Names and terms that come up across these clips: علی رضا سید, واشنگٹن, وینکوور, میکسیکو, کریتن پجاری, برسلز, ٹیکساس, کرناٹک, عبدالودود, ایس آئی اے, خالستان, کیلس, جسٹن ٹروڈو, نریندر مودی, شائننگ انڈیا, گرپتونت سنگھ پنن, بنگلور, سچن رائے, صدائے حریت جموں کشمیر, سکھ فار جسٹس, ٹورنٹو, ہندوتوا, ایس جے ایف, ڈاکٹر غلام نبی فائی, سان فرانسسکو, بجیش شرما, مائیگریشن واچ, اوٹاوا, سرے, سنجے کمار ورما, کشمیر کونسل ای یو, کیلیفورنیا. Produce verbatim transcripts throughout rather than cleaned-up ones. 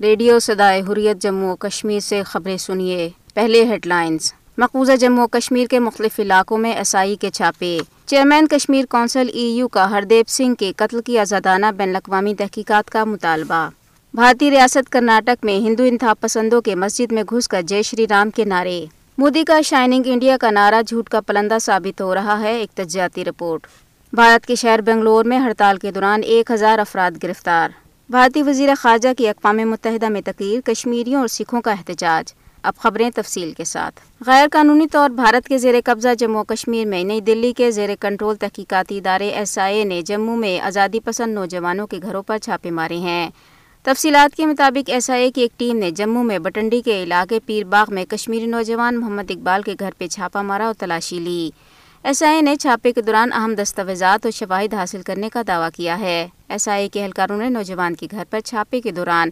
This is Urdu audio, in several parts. ریڈیو صدائے حریت جموں کشمیر سے خبریں سنیے۔ پہلے ہیڈ لائنز۔ مقبوضہ جموں کشمیر کے مختلف علاقوں میں ایس آئی کے چھاپے۔ Chairman کشمیر کونسل ای یو کا ہردیپ سنگھ کے قتل کی آزادانہ بین الاقوامی تحقیقات کا مطالبہ۔ بھارتی ریاست کرناٹک میں ہندو انتہا پسندوں کے مسجد میں گھس کر جے شری رام کے نعرے۔ مودی کا شائننگ انڈیا کا نعرہ جھوٹ کا پلندہ ثابت ہو رہا ہے، ایک تجزیاتی رپورٹ۔ بھارت کے شہر بنگلور میں ہڑتال کے دوران ایک ہزار افراد گرفتار۔ بھارتی وزیر خارجہ کی اقوام متحدہ میں تقریر، کشمیریوں اور سکھوں کا احتجاج۔ اب خبریں تفصیل کے ساتھ۔ غیر قانونی طور بھارت کے زیر قبضہ جموں کشمیر میں نئی دلی کے زیر کنٹرول تحقیقاتی ادارے ایس آئی اے نے جموں میں آزادی پسند نوجوانوں کے گھروں پر چھاپے مارے ہیں۔ تفصیلات کے مطابق ایس آئی اے کی ایک ٹیم نے جموں میں بٹنڈی کے علاقے پیر باغ میں کشمیری نوجوان محمد اقبال کے گھر پہ چھاپہ مارا اور تلاشی لی۔ ایس آئی اے نے چھاپے کے دوران اہم دستاویزات اور شواہد حاصل کرنے کا دعویٰ کیا ہے۔ ایس آئی اے کے اہلکاروں نے نوجوان کے گھر پر چھاپے کے دوران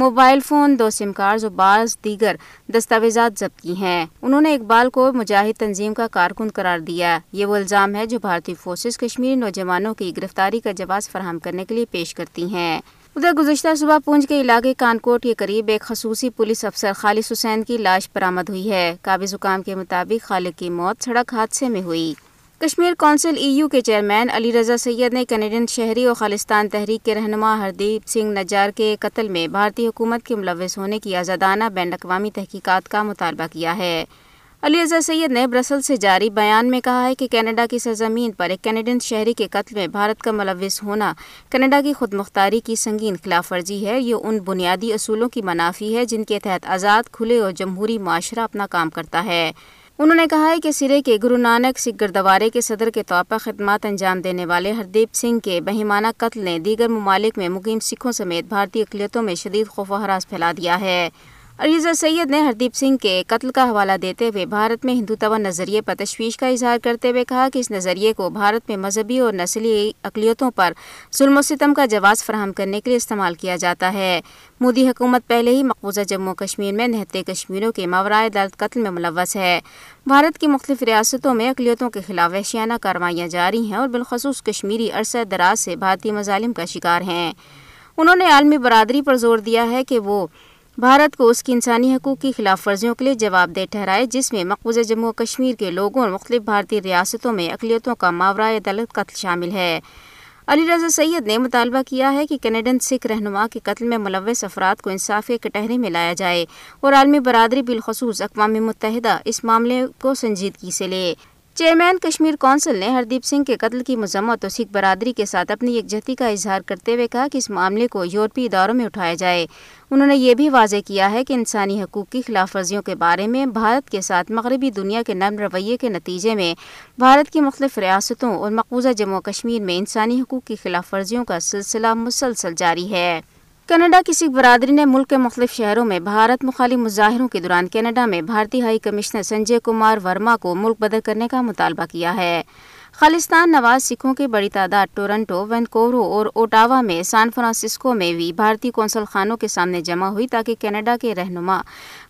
موبائل فون، دو سم کارڈز اور بعض دیگر دستاویزات ضبط کی ہیں۔ انہوں نے اقبال کو مجاہد تنظیم کا کارکن قرار دیا۔ یہ وہ الزام ہے جو بھارتی فورسز کشمیری نوجوانوں کی گرفتاری کا جواز فراہم کرنے کے لیے پیش کرتی ہیں۔ ادھر گزشتہ صبح پونچھ کے علاقے کانکوٹ کے قریب ایک خصوصی پولیس افسر خالد حسین کی لاش برآمد ہوئی ہے۔ قابض حکام کے مطابق خالد کی موت سڑک حادثے میں ہوئی۔ کشمیر کونسل ای یو کے چیئرمین علی رضا سید نے کینیڈین شہری اور خالستان تحریک کے رہنما ہردیپ سنگھ نجار کے قتل میں بھارتی حکومت کے ملوث ہونے کی آزادانہ بین الاقوامی تحقیقات کا مطالبہ کیا ہے۔ علی رضا سید نے برسلز سے جاری بیان میں کہا ہے کہ کینیڈا کی سرزمین پر ایک کینیڈین شہری کے قتل میں بھارت کا ملوث ہونا کینیڈا کی خود مختاری کی سنگین خلاف ورزی ہے۔ یہ ان بنیادی اصولوں کی منافی ہے جن کے تحت آزاد، کھلے اور جمہوری معاشرہ اپنا کام کرتا ہے۔ انہوں نے کہا ہے کہ سرے کے گرو نانک سکھ گردوارے کے صدر کے طور پر خدمات انجام دینے والے ہردیپ سنگھ کے بہیمانہ قتل نے دیگر ممالک میں مقیم سکھوں سمیت بھارتی اقلیتوں میں شدید خوف و ہراس پھیلا دیا ہے۔ علیزہ سید نے ہردیپ سنگھ کے قتل کا حوالہ دیتے ہوئے بھارت میں ہندوتوا نظریے پر تشویش کا اظہار کرتے ہوئے کہا کہ اس نظریے کو بھارت میں مذہبی اور نسلی اقلیتوں پر ظلم و ستم کا جواز فراہم کرنے کے لیے استعمال کیا جاتا ہے۔ مودی حکومت پہلے ہی مقبوضہ جموں کشمیر میں نہتے کشمیریوں کے ماورائے عدالت قتل میں ملوث ہے۔ بھارت کی مختلف ریاستوں میں اقلیتوں کے خلاف وحشیانہ کارروائیاں جاری ہیں اور بالخصوص کشمیری عرصہ دراز سے بھارتی مظالم کا شکار ہیں۔ انہوں نے عالمی برادری پر زور دیا ہے کہ وہ بھارت کو اس کی انسانی حقوق کی خلاف ورزیوں کے لیے جواب دہ ٹھہرائے، جس میں مقبوضہ جموں کشمیر کے لوگوں اور مختلف بھارتی ریاستوں میں اقلیتوں کا ماورائے عدالت قتل شامل ہے۔ علی رضا سید نے مطالبہ کیا ہے کہ کینیڈین سکھ رہنما کے قتل میں ملوث افراد کو انصاف کے کٹہرے میں لایا جائے اور عالمی برادری بالخصوص اقوام متحدہ اس معاملے کو سنجیدگی سے لے۔ چیئرمین کشمیر کونسل نے ہردیپ سنگھ کے قتل کی مذمت اور سکھ برادری کے ساتھ اپنی یکجہتی کا اظہار کرتے ہوئے کہا کہ اس معاملے کو یورپی اداروں میں اٹھایا جائے۔ انہوں نے یہ بھی واضح کیا ہے کہ انسانی حقوق کی خلاف ورزیوں کے بارے میں بھارت کے ساتھ مغربی دنیا کے نرم رویے کے نتیجے میں بھارت کی مختلف ریاستوں اور مقبوضہ جموں کشمیر میں انسانی حقوق کی خلاف ورزیوں کا سلسلہ مسلسل جاری ہے۔ کینیڈا کی سکھ برادری نے ملک کے مختلف شہروں میں بھارت مخالف مظاہروں کے دوران کینیڈا میں بھارتی ہائی کمشنر سنجے کمار ورما کو ملک بدر کرنے کا مطالبہ کیا ہے۔ خالستان نواز سکھوں کی بڑی تعداد ٹورنٹو، وینکوورو اور اوٹاوا میں سان فرانسسکو میں بھی بھارتی کونسل خانوں کے سامنے جمع ہوئی تاکہ کینیڈا کے رہنما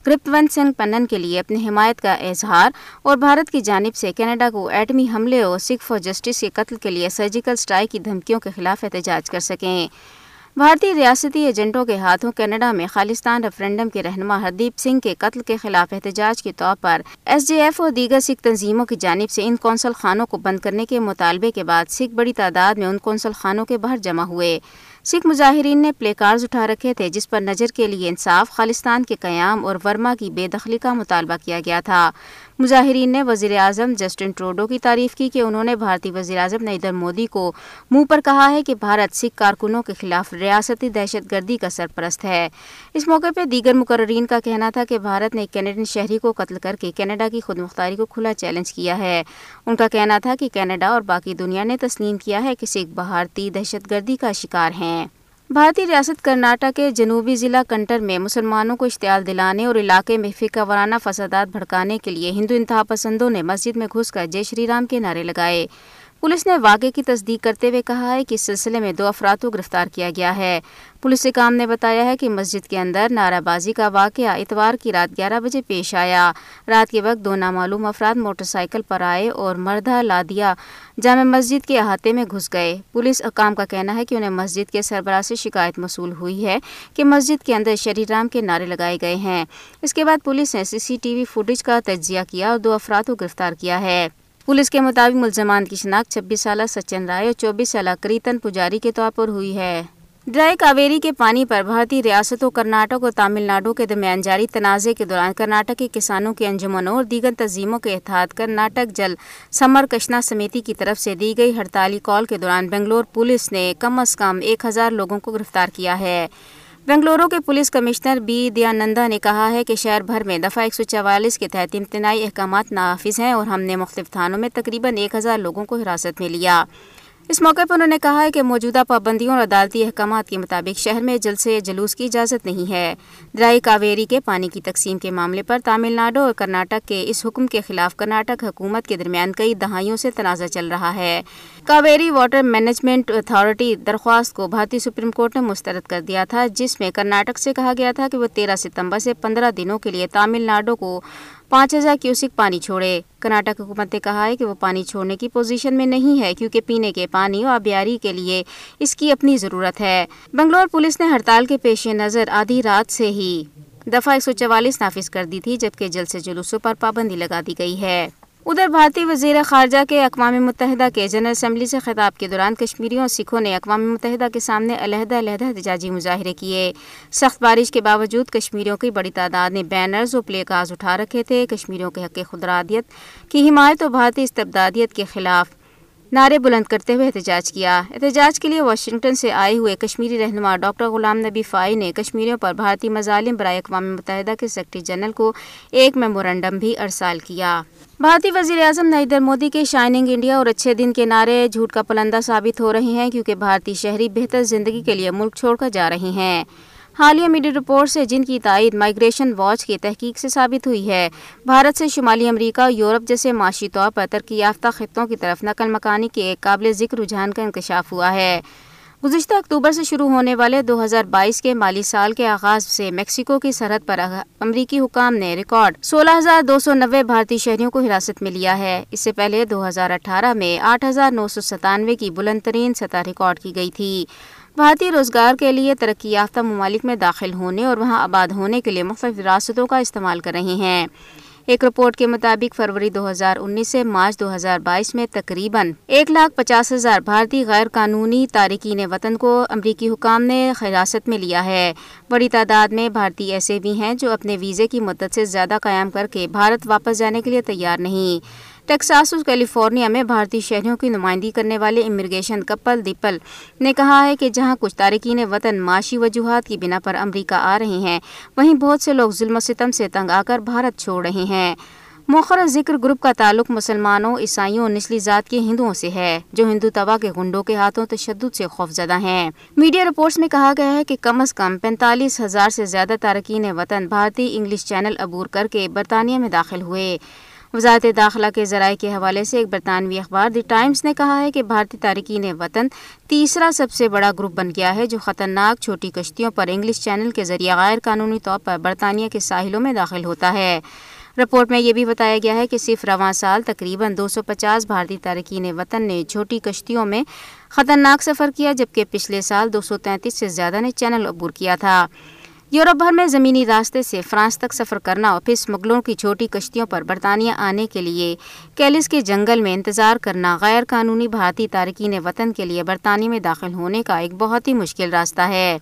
گرپتونت سنگھ پنن کے لیے اپنی حمایت کا اظہار اور بھارت کی جانب سے کینیڈا کو ایٹمی حملے اور سکھ فار جسٹس کے قتل کے لیے سرجیکل اسٹرائک کی دھمکیوں کے خلاف احتجاج کر سکیں۔ بھارتی ریاستی ایجنٹوں کے ہاتھوں کینیڈا میں خالستان ریفرینڈم کے رہنما ہردیپ سنگھ کے قتل کے خلاف احتجاج کے طور پر ایس جے ایف اور دیگر سکھ تنظیموں کی جانب سے ان کونسل خانوں کو بند کرنے کے مطالبے کے بعد سکھ بڑی تعداد میں ان کونسل خانوں کے باہر جمع ہوئے۔ سکھ مظاہرین نے پلے کارڈز اٹھا رکھے تھے جس پر نظر کے لیے انصاف، خالستان کے قیام اور ورما کی بے دخلی کا مطالبہ کیا گیا تھا۔ مظاہرین نے وزیر اعظم جسٹن ٹروڈو کی تعریف کی کہ انہوں نے بھارتی وزیر اعظم نریندر مودی کو منہ پر کہا ہے کہ بھارت سکھ کارکنوں کے خلاف ریاستی دہشت گردی کا سرپرست ہے۔ اس موقع پہ دیگر مقررین کا کہنا تھا کہ بھارت نے کینیڈین شہری کو قتل کر کے کینیڈا کی خود مختاری کو کھلا چیلنج کیا ہے۔ ان کا کہنا تھا کہ کینیڈا اور باقی دنیا نے تسلیم کیا ہے کہ سکھ بھارتی دہشت گردی کا شکار ہیں۔ بھارتی ریاست کرناٹک کے جنوبی ضلع کنٹر میں مسلمانوں کو اشتعال دلانے اور علاقے میں فقہ وارانہ فسادات بھڑکانے کے لیے ہندو انتہا پسندوں نے مسجد میں گھس کر جے شری رام کے نعرے لگائے۔ پولیس نے واقعے کی تصدیق کرتے ہوئے کہا ہے کہ اس سلسلے میں دو افراد کو گرفتار کیا گیا ہے۔ پولیس حکام نے بتایا ہے کہ مسجد کے اندر نعرہ بازی کا واقعہ اتوار کی رات گیارہ بجے پیش آیا۔ رات کے وقت دو نامعلوم افراد موٹر سائیکل پر آئے اور مردہ لادیا جامع مسجد کے احاطے میں گھس گئے۔ پولیس حکام کا کہنا ہے کہ انہیں مسجد کے سربراہ سے شکایت موصول ہوئی ہے کہ مسجد کے اندر شری رام کے نعرے لگائے گئے ہیں۔ اس کے بعد پولیس نے سی سی ٹی وی فوٹیج کا تجزیہ کیا اور دو افراد کو گرفتار کیا ہے۔ پولیس کے مطابق ملزمان کی شناخت چھبیس سالہ سچن رائے اور چوبیس سالہ کریتن پجاری کے طور پر ہوئی ہے۔ ڈرائی کاویری کے پانی پر بھارتی ریاستوں کرناٹک اور تامل ناڈو کے درمیان جاری تنازع کے دوران کرناٹک کے کسانوں کی انجمنوں اور دیگر تنظیموں کے اتحاد کرناٹک جل سمر کشنا سمیتی کی طرف سے دی گئی ہڑتالی کال کے دوران بنگلور پولیس نے کم از کم ایک ہزار لوگوں کو گرفتار کیا ہے۔ بنگلورو کے پولیس کمشنر بی دیانندا نے کہا ہے کہ شہر بھر میں دفعہ ایک سو چوالیس کے تحت امتناعی احکامات نافذ ہیں اور ہم نے مختلف تھانوں میں تقریباً ایک ہزار لوگوں کو حراست میں لیا۔ اس موقع پر انہوں نے کہا ہے کہ موجودہ پابندیوں اور عدالتی احکامات کے مطابق شہر میں جلسے جلوس کی اجازت نہیں ہے۔ درائی کاویری کے پانی کی تقسیم کے معاملے پر تامل ناڈو اور کرناٹک کے اس حکم کے خلاف کرناٹک حکومت کے درمیان کئی دہائیوں سے تنازع چل رہا ہے۔ کاویری واٹر مینجمنٹ اتھارٹی درخواست کو بھارتی سپریم کورٹ نے مسترد کر دیا تھا، جس میں کرناٹک سے کہا گیا تھا کہ وہ تیرہ ستمبر سے پندرہ دنوں کے لیے تامل ناڈو کو پانچ ہزار کیوسک پانی چھوڑے۔ کرناٹک حکومت نے کہا ہے کہ وہ پانی چھوڑنے کی پوزیشن میں نہیں ہے کیونکہ پینے کے پانی اور آبیاری کے لیے اس کی اپنی ضرورت ہے۔ بنگلور پولیس نے ہڑتال کے پیش نظر آدھی رات سے ہی دفعہ ایک سو چوالیس نافذ کر دی تھی، جبکہ جلسے جلوسوں پر پابندی لگا دی گئی ہے۔ ادھر بھارتی وزیر خارجہ کے اقوام متحدہ کے جنرل اسمبلی سے خطاب کے دوران کشمیریوں اور سکھوں نے اقوام متحدہ کے سامنے علیحدہ علیحدہ احتجاجی مظاہرے کیے۔ سخت بارش کے باوجود کشمیریوں کی بڑی تعداد نے بینرز اور پلے کارڈز اٹھا رکھے تھے، کشمیریوں کے حق خودارادیت کی حمایت اور بھارتی استبدادیت کے خلاف نعرے بلند کرتے ہوئے احتجاج کیا۔ احتجاج کے لیے واشنگٹن سے آئے ہوئے کشمیری رہنما ڈاکٹر غلام نبی فائی نے کشمیریوں پر بھارتی مظالم برائے اقوام متحدہ کے سیکرٹری جنرل کو ایک میمورنڈم بھی ارسال کیا۔ بھارتی وزیر اعظم نریندر مودی کے شائننگ انڈیا اور اچھے دن کے نعرے جھوٹ کا پلندہ ثابت ہو رہے ہیں، کیونکہ بھارتی شہری بہتر زندگی کے لیے ملک چھوڑ کر جا رہے ہیں۔ حالیہ میڈیا رپورٹ سے، جن کی تائید مائیگریشن واچ کی تحقیق سے ثابت ہوئی ہے، بھارت سے شمالی امریکہ اور یورپ جیسے معاشی طور پر ترقی یافتہ خطوں کی طرف نقل مکانی کے ایک قابل ذکر رجحان کا انکشاف ہوا ہے۔ گزشتہ اکتوبر سے شروع ہونے والے دو ہزار بائیس کے مالی سال کے آغاز سے میکسیکو کی سرحد پر امریکی حکام نے ریکارڈ سولہ ہزار دو سو نوے بھارتی شہریوں کو حراست میں لیا ہے۔ اس سے پہلے دو ہزار اٹھارہ میں آٹھ ہزار نو سو ستانوے کی بلند ترین سطح ریکارڈ کی گئی تھی۔ بھارتی روزگار کے لیے ترقی یافتہ ممالک میں داخل ہونے اور وہاں آباد ہونے کے لیے مختلف راستوں کا استعمال کر رہے ہیں۔ ایک رپورٹ کے مطابق فروری دو ہزار انیس سے مارچ دو ہزار بائیس میں تقریباً ایک لاکھ پچاس ہزار بھارتی غیر قانونی تارکین وطن کو امریکی حکام نے حراست میں لیا ہے۔ بڑی تعداد میں بھارتی ایسے بھی ہیں جو اپنے ویزے کی مدت سے زیادہ قیام کر کے بھارت واپس جانے کے لیے تیار نہیں۔ ٹیکساس اور کیلیفورنیا میں بھارتی شہریوں کی نمائندگی کرنے والے امیگریشن کپل دیپل نے کہا ہے کہ جہاں کچھ تارکین وطن معاشی وجوہات کی بنا پر امریکہ آ رہے ہیں، وہیں بہت سے لوگ ظلم و ستم سے تنگ آ کر بھارت چھوڑ رہے ہیں۔ مؤخر ذکر گروپ کا تعلق مسلمانوں، عیسائیوں اور نسلی ذات کے ہندوؤں سے ہے، جو ہندو توا کے گنڈوں کے ہاتھوں تشدد سے خوفزدہ ہیں۔ میڈیا رپورٹس میں کہا گیا ہے کہ کم از کم پینتالیس ہزار سے زیادہ تارکین وطن بھارتی انگلش چینل عبور کر کے برطانیہ میں داخل ہوئے۔ وزارت داخلہ کے ذرائع کے حوالے سے ایک برطانوی اخبار دی ٹائمز نے کہا ہے کہ بھارتی تارکین وطن تیسرا سب سے بڑا گروپ بن گیا ہے، جو خطرناک چھوٹی کشتیوں پر انگلش چینل کے ذریعے غیر قانونی طور پر برطانیہ کے ساحلوں میں داخل ہوتا ہے۔ رپورٹ میں یہ بھی بتایا گیا ہے کہ صرف رواں سال تقریباً دو سو پچاس بھارتی تارکین وطن نے چھوٹی کشتیوں میں خطرناک سفر کیا، جبکہ پچھلے سال دو سو تینتیس سے زیادہ نے چینل عبور کیا تھا۔ یورپ بھر میں زمینی راستے سے فرانس تک سفر کرنا اور پھر اسمگلروں کی چھوٹی کشتیوں پر برطانیہ آنے کے لیے کیلس کے جنگل میں انتظار کرنا غیر قانونی بھارتی تارکین وطن کے لیے برطانیہ میں داخل ہونے کا ایک بہت ہی مشکل راستہ ہے۔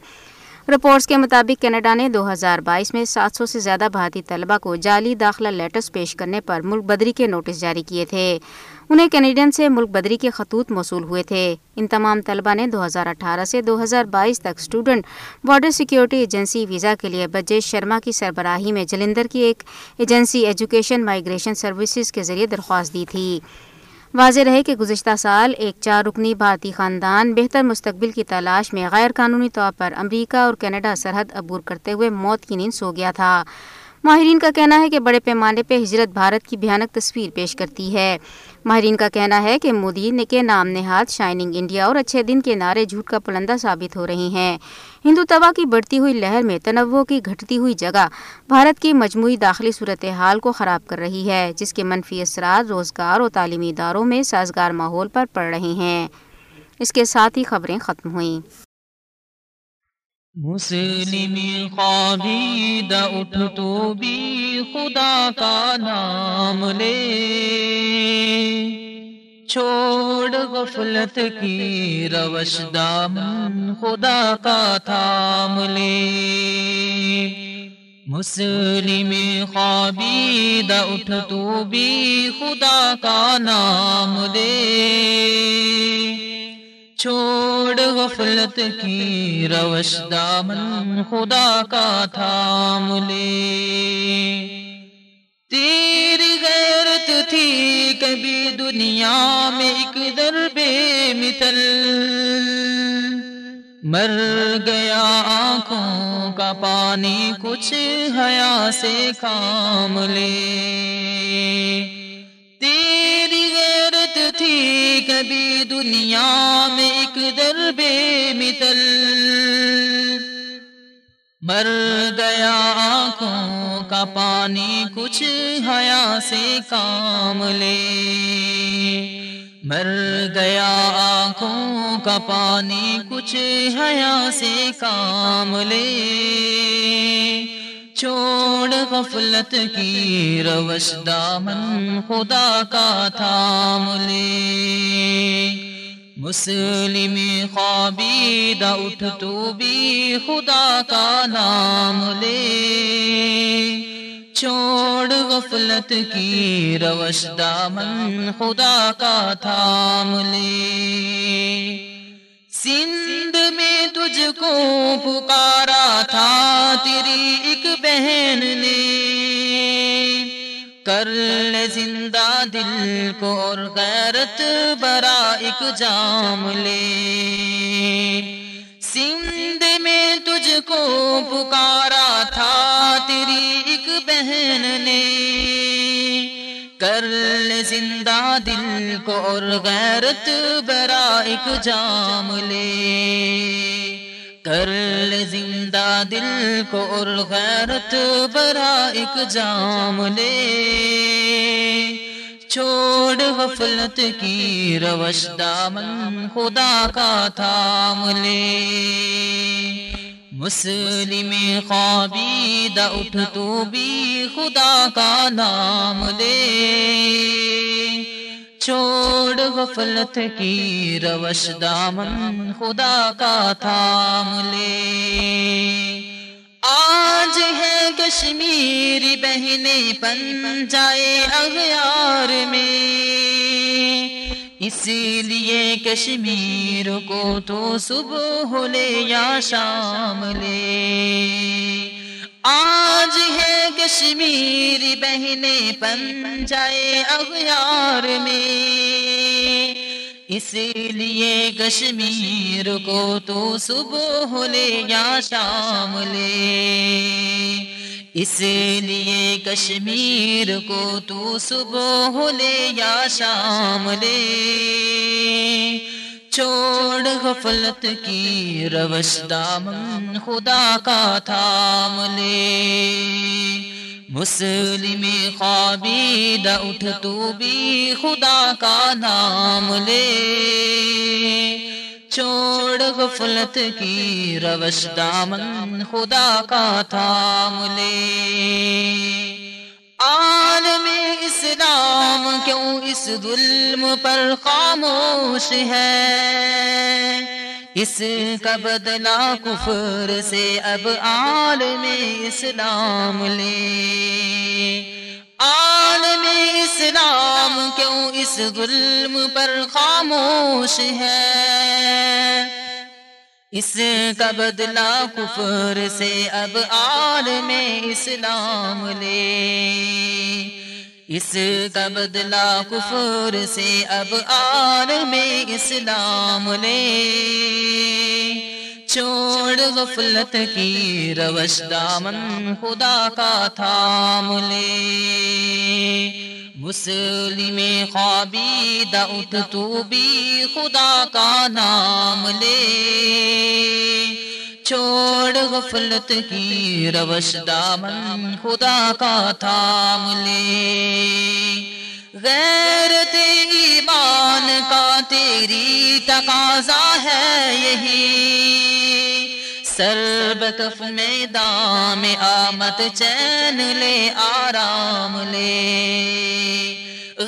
رپورٹس کے مطابق کینیڈا نے دو ہزار بائیس میں سات سو سے زیادہ بھارتی طلبہ کو جعلی داخلہ لیٹرز پیش کرنے پر ملک بدری کے نوٹس جاری کیے تھے۔ انہیں کینیڈین سے ملک بدری کے خطوط موصول ہوئے تھے۔ ان تمام طلباء نے دو ہزار اٹھارہ سے دو ہزار بائیس تک student border security agency visa کے لیے بجیش شرما کی سربراہی میں جلندھر کی ایک ایجنسی ایجوکیشن مائیگریشن سروسز کے ذریعے درخواست دی تھی۔ واضح رہے کہ گزشتہ سال ایک چار رکنی بھارتی خاندان بہتر مستقبل کی تلاش میں غیر قانونی طور پر امریکہ اور کینیڈا سرحد عبور کرتے ہوئے موت کی نیند سو گیا تھا۔ ماہرین کا کہنا ہے کہ بڑے پیمانے پہ ہجرت بھارت کی بھیانک تصویر پیش کرتی ہے۔ ماہرین کا کہنا ہے کہ مودی کے نام نہاد شائننگ انڈیا اور اچھے دن کے نعرے جھوٹ کا پلندہ ثابت ہو رہے ہیں۔ ہندو توا کی بڑھتی ہوئی لہر میں تنوع کی گھٹتی ہوئی جگہ بھارت کی مجموعی داخلی صورتحال کو خراب کر رہی ہے، جس کے منفی اثرات روزگار اور تعلیمی اداروں میں سازگار ماحول پر پڑ رہے ہیں۔ اس کے ساتھ ہی خبریں ختم ہوئیں۔ مسلمی قابیدہ اٹھ تو بھی خدا کا نام لے، چھوڑ غفلت کی روش، دامن خدا کا تھام لے۔ مسلمی قابیدہ اٹھ تو بھی خدا کا نام لے، چھوڑ غفلت کی روش، دامن خدا کا تھام لے۔ تیری غیرت تھی کبھی دنیا میں ایک ضرب مثل، مر گیا آنکھوں کا پانی کچھ حیا سے کام لے۔ تھی کبھی دنیا میں ایک ضرب مثل، مر گیا آنکھوں کا پانی کچھ حیا سے کام لے۔ مر گیا آنکھوں کا پانی کچھ حیا سے کام لے، چھوڑ غفلت کی روش، دامن خدا کا تھام لے۔ مسلم خوابیدہ اٹھ تو بھی خدا کا نام لے، چھوڑ غفلت کی روش، دامن خدا کا تھام لے۔ سندھ میں تجھ کو پکارا تھا تیری ایک بہن نے، کر لے زندہ دل کو اور غیرت برا ایک جام لے۔ سندھ میں تجھ کو پکارا تھا تیری ایک بہن نے، کر لے زندہ دل کو اور غیرت برا ایک جام لے، کر لے زندہ دل کو اور غیرت برا ایک جام لے، چھوڑ غفلت کی روش، دامن خدا کا تھام لے۔ مسلم خوابیدہ اٹھ تو بھی خدا کا نام لے، چھوڑ غفلت کی روش، دامن خدا کا تھام لے۔ آج ہے کشمیری بہنیں پنجائے اغیار میں، اسی لیے کشمیر کو تو صبح لے یا شام لے۔ آج ہے کشمیر بہنیں پنجائے اغیار میں، اسی لیے کشمیر کو تو صبح لے یا شام لے، اسی لیے کشمیر کو تو صبح لے یا شام لے، چھوڑ غفلت کی روش، دامن خدا کا تھام لے۔ مسلم خوابیدہ اٹھ تو بھی خدا کا نام لے، چھوڑ غفلت کی روش، دامن خدا کا تھام لے۔ عالم اسلام کیوں اس ظلم پر خاموش ہے، اس کا بدلہ کفر سے اب عالم اسلام لے۔ عالم اسلام کیوں اس ظلم پر خاموش ہے، اس کا بدلہ کفر سے اب عالم اسلام لے۔ اس کا بدلہ کفر سے اب عالم اسلام لے، چھوڑ غفلت کی روش، دامن خدا کا تھام لے۔ مسلم خوابید اٹھ تو بھی خدا کا نام لے، چھوڑ غفلت کی روش، دامن خدا کا تھام لے۔ غیرت ایمان کا تیری تقاضا ہے یہی، سر بکف میں دام آمد چین لے آرام لے۔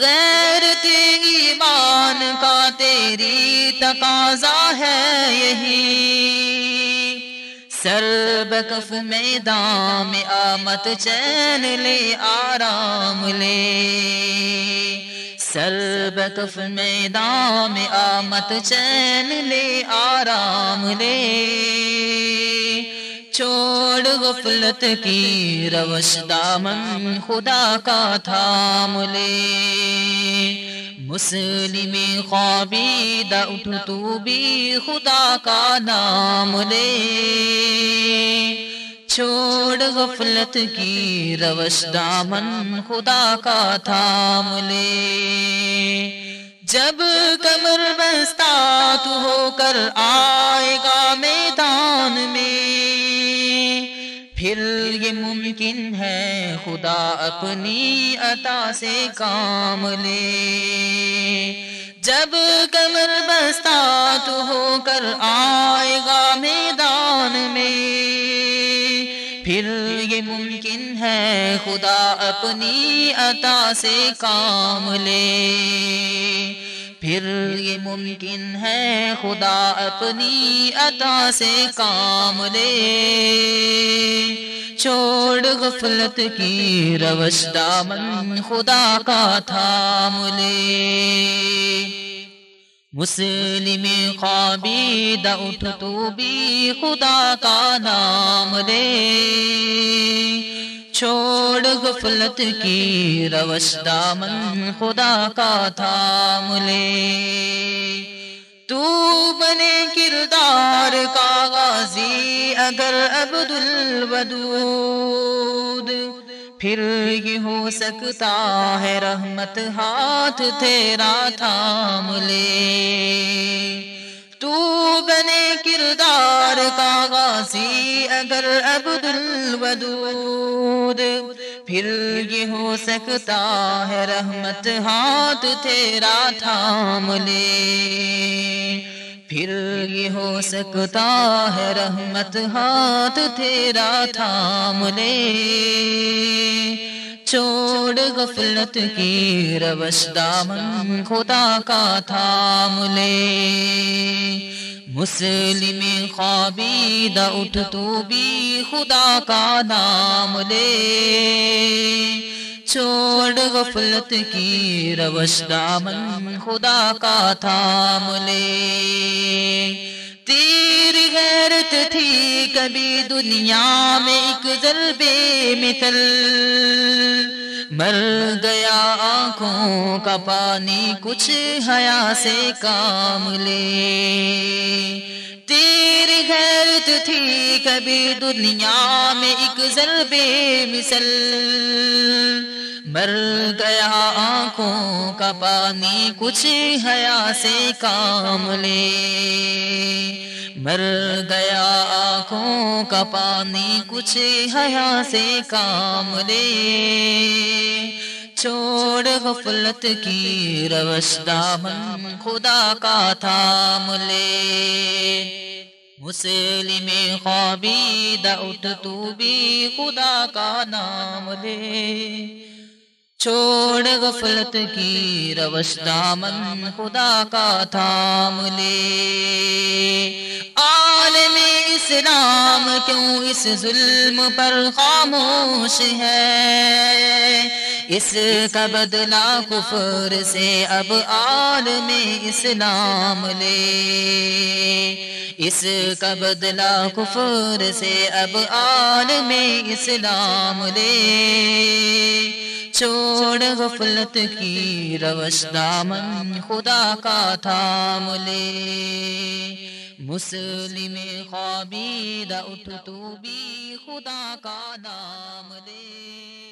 غیرت ایمان کا تیری تقاضا ہے یہی، سر بکف میں دام آمد چین لے آرام لے، سر بکف میں دام آمد چین لے آرام لے۔ چھوڑ غفلت کی روش، دامن خدا کا تھام لے۔ مسلم خوابیدہ اٹھ تو بھی خدا کا نام لے، چھوڑ غفلت کی روش، دامن خدا کا تھام لے۔ جب کمر بستہ تو ہو کر آئے گا میدان میں، پھر یہ ممکن ہے خدا اپنی عطا سے کام لے۔ جب کمر بستہ تو ہو کر آئے گا میدان میں، پھر یہ ممکن ہے خدا اپنی عطا سے کام لے، پھر یہ ممکن ہے خدا اپنی عطا سے کام لے۔ چھوڑ غفلت کی روش، دامن خدا کا تھام لے۔ مسلم خوابیدہ اٹھ تو بھی خدا کا نام لے، چھوڑ غفلت کی روش، دامن خدا کا تھام لے۔ تو بنے کردار کا غازی اگر عبدالودود، پھر یہ ہو سکتا ہے رحمت ہاتھ تیرا تھام لے۔ تو بنے کردار کا غازی اگر عبدالودود، پھر یہ ہو سکتا ہے رحمت ہاتھ تیرا تھام لے، پھر یہ ہو سکتا ہے رحمت ہاتھ تیرا تھام لے۔ چھوڑ غفلت کی روش، دامن خدا کا تھام لے۔ مسلم خوابیدہ اٹھ تو بھی خدا کا نام لے، چھوڑ غفلت کی روش، دامن خدا کا تھام لے۔ تیر غیرت تھی کبھی دنیا میں ایک ضربے مثل، مر گیا آنکھوں کا پانی کچھ حیا سے کام لے۔ تیر غیرت تھی کبھی دنیا میں ایک ضربے مثل، مر گیا آنکھوں کا پانی کچھ حیا سے کام لے، مر گیا آنکھوں کا پانی کچھ حیا سے کام لے۔ چھوڑ غفلت کی روش، دامن خدا کا تھام لے۔ مسلم خوابیدہ اٹھ تو بھی خدا کا نام لے، چھوڑ غفلت کی روش، دامن خدا کا تھام لے۔ عالم اسلام کیوں اس ظلم پر خاموش ہے، اس کا بدلہ کفر سے اب عالم اسلام لے، اس کا بدلہ کفر سے اب عالم اسلام لے۔ چھوڑ غفلت کی روش، دامن خدا کا تھام لے، مسلم خوابیدہ اٹھ تو بھی خدا کا نام لے۔